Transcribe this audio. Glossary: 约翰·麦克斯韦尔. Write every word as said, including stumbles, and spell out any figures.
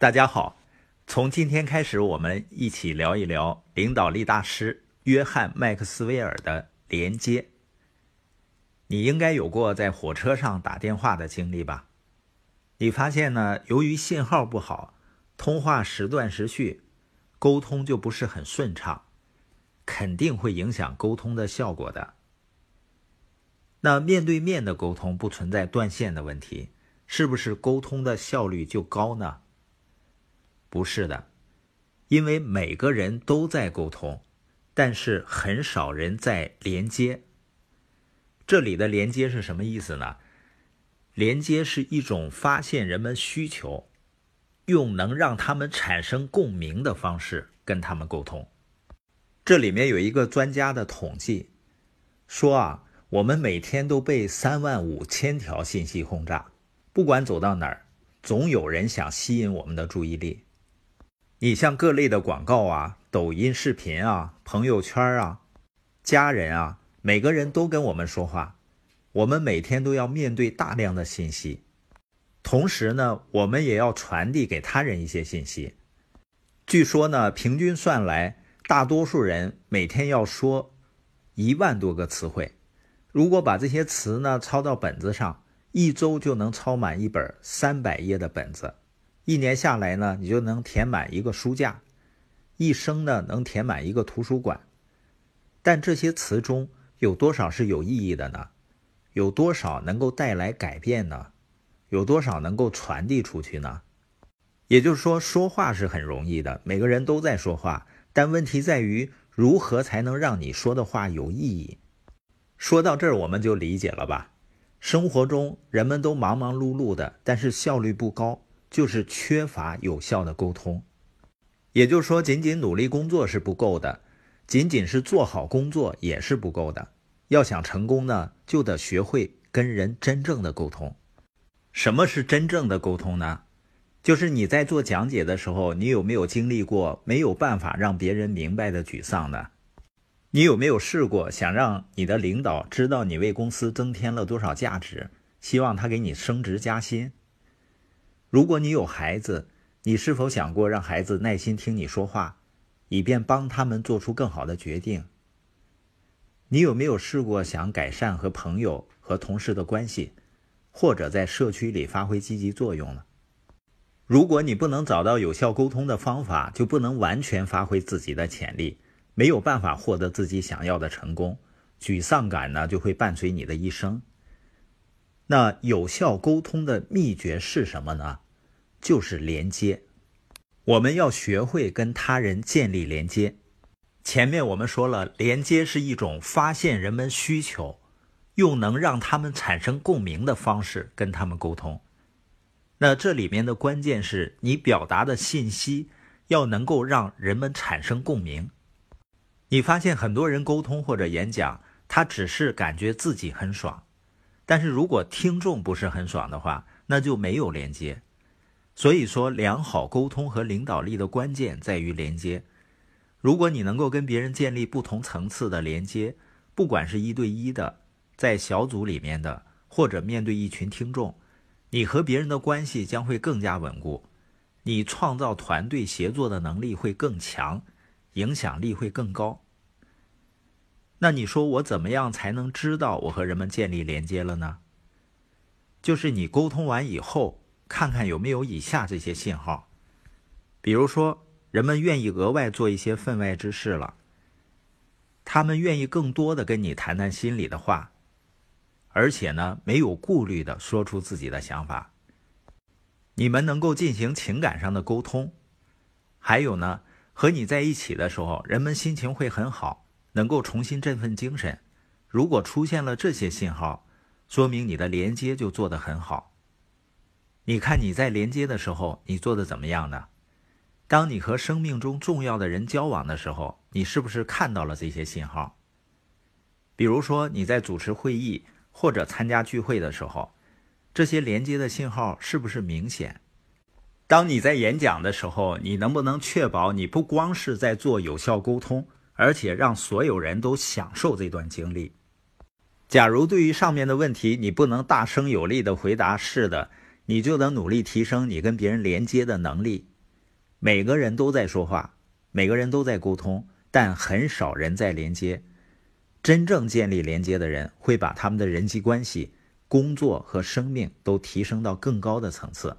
大家好，从今天开始我们一起聊一聊领导力大师约翰·麦克斯韦尔的连接。你应该有过在火车上打电话的经历吧？你发现呢，由于信号不好，通话时断时续，沟通就不是很顺畅，肯定会影响沟通的效果的。那面对面的沟通不存在断线的问题，是不是沟通的效率就高呢？不是的，因为每个人都在沟通，但是很少人在连接。这里的连接是什么意思呢？连接是一种发现人们需求，用能让他们产生共鸣的方式跟他们沟通。这里面有一个专家的统计，说啊，我们每天都被三万五千条信息轰炸，不管走到哪儿，总有人想吸引我们的注意力。你像各类的广告啊、抖音视频啊、朋友圈啊、家人啊，每个人都跟我们说话，我们每天都要面对大量的信息，同时呢，我们也要传递给他人一些信息。据说呢，平均算来，大多数人每天要说一万多个词汇，如果把这些词呢抄到本子上，一周就能抄满一本三百页的本子，一年下来呢，你就能填满一个书架，一生呢能填满一个图书馆。但这些词中有多少是有意义的呢？有多少能够带来改变呢？有多少能够传递出去呢？也就是说，说话是很容易的，每个人都在说话，但问题在于如何才能让你说的话有意义。说到这儿我们就理解了吧？生活中人们都忙忙碌碌的，但是效率不高，就是缺乏有效的沟通。也就是说，仅仅努力工作是不够的，仅仅是做好工作也是不够的，要想成功呢，就得学会跟人真正的沟通。什么是真正的沟通呢？就是你在做讲解的时候，你有没有经历过没有办法让别人明白的沮丧呢？你有没有试过想让你的领导知道你为公司增添了多少价值，希望他给你升职加薪？如果你有孩子，你是否想过让孩子耐心听你说话，以便帮他们做出更好的决定？你有没有试过想改善和朋友和同事的关系，或者在社区里发挥积极作用呢？如果你不能找到有效沟通的方法，就不能完全发挥自己的潜力，没有办法获得自己想要的成功，沮丧感呢就会伴随你的一生。那有效沟通的秘诀是什么呢？就是连接。我们要学会跟他人建立连接。前面我们说了，连接是一种发现人们需求，用能让他们产生共鸣的方式跟他们沟通。那这里面的关键是你表达的信息要能够让人们产生共鸣。你发现很多人沟通或者演讲，他只是感觉自己很爽，但是如果听众不是很爽的话，那就没有连接。所以说，良好沟通和领导力的关键在于连接。如果你能够跟别人建立不同层次的连接，不管是一对一的，在小组里面的，或者面对一群听众，你和别人的关系将会更加稳固，你创造团队协作的能力会更强，影响力会更高。那你说我怎么样才能知道我和人们建立连接了呢？就是你沟通完以后，看看有没有以下这些信号。比如说，人们愿意额外做一些分外之事了，他们愿意更多的跟你谈谈心里的话，而且呢，没有顾虑的说出自己的想法，你们能够进行情感上的沟通。还有呢，和你在一起的时候，人们心情会很好，能够重新振奋精神。如果出现了这些信号，说明你的连接就做得很好。你看你在连接的时候，你做得怎么样呢？当你和生命中重要的人交往的时候，你是不是看到了这些信号？比如说你在主持会议或者参加聚会的时候，这些连接的信号是不是明显？当你在演讲的时候，你能不能确保你不光是在做有效沟通，而且让所有人都享受这段经历？假如对于上面的问题，你不能大声有力的回答是的，你就得努力提升你跟别人连接的能力，每个人都在说话，每个人都在沟通，但很少人在连接。真正建立连接的人，会把他们的人际关系、工作和生命都提升到更高的层次。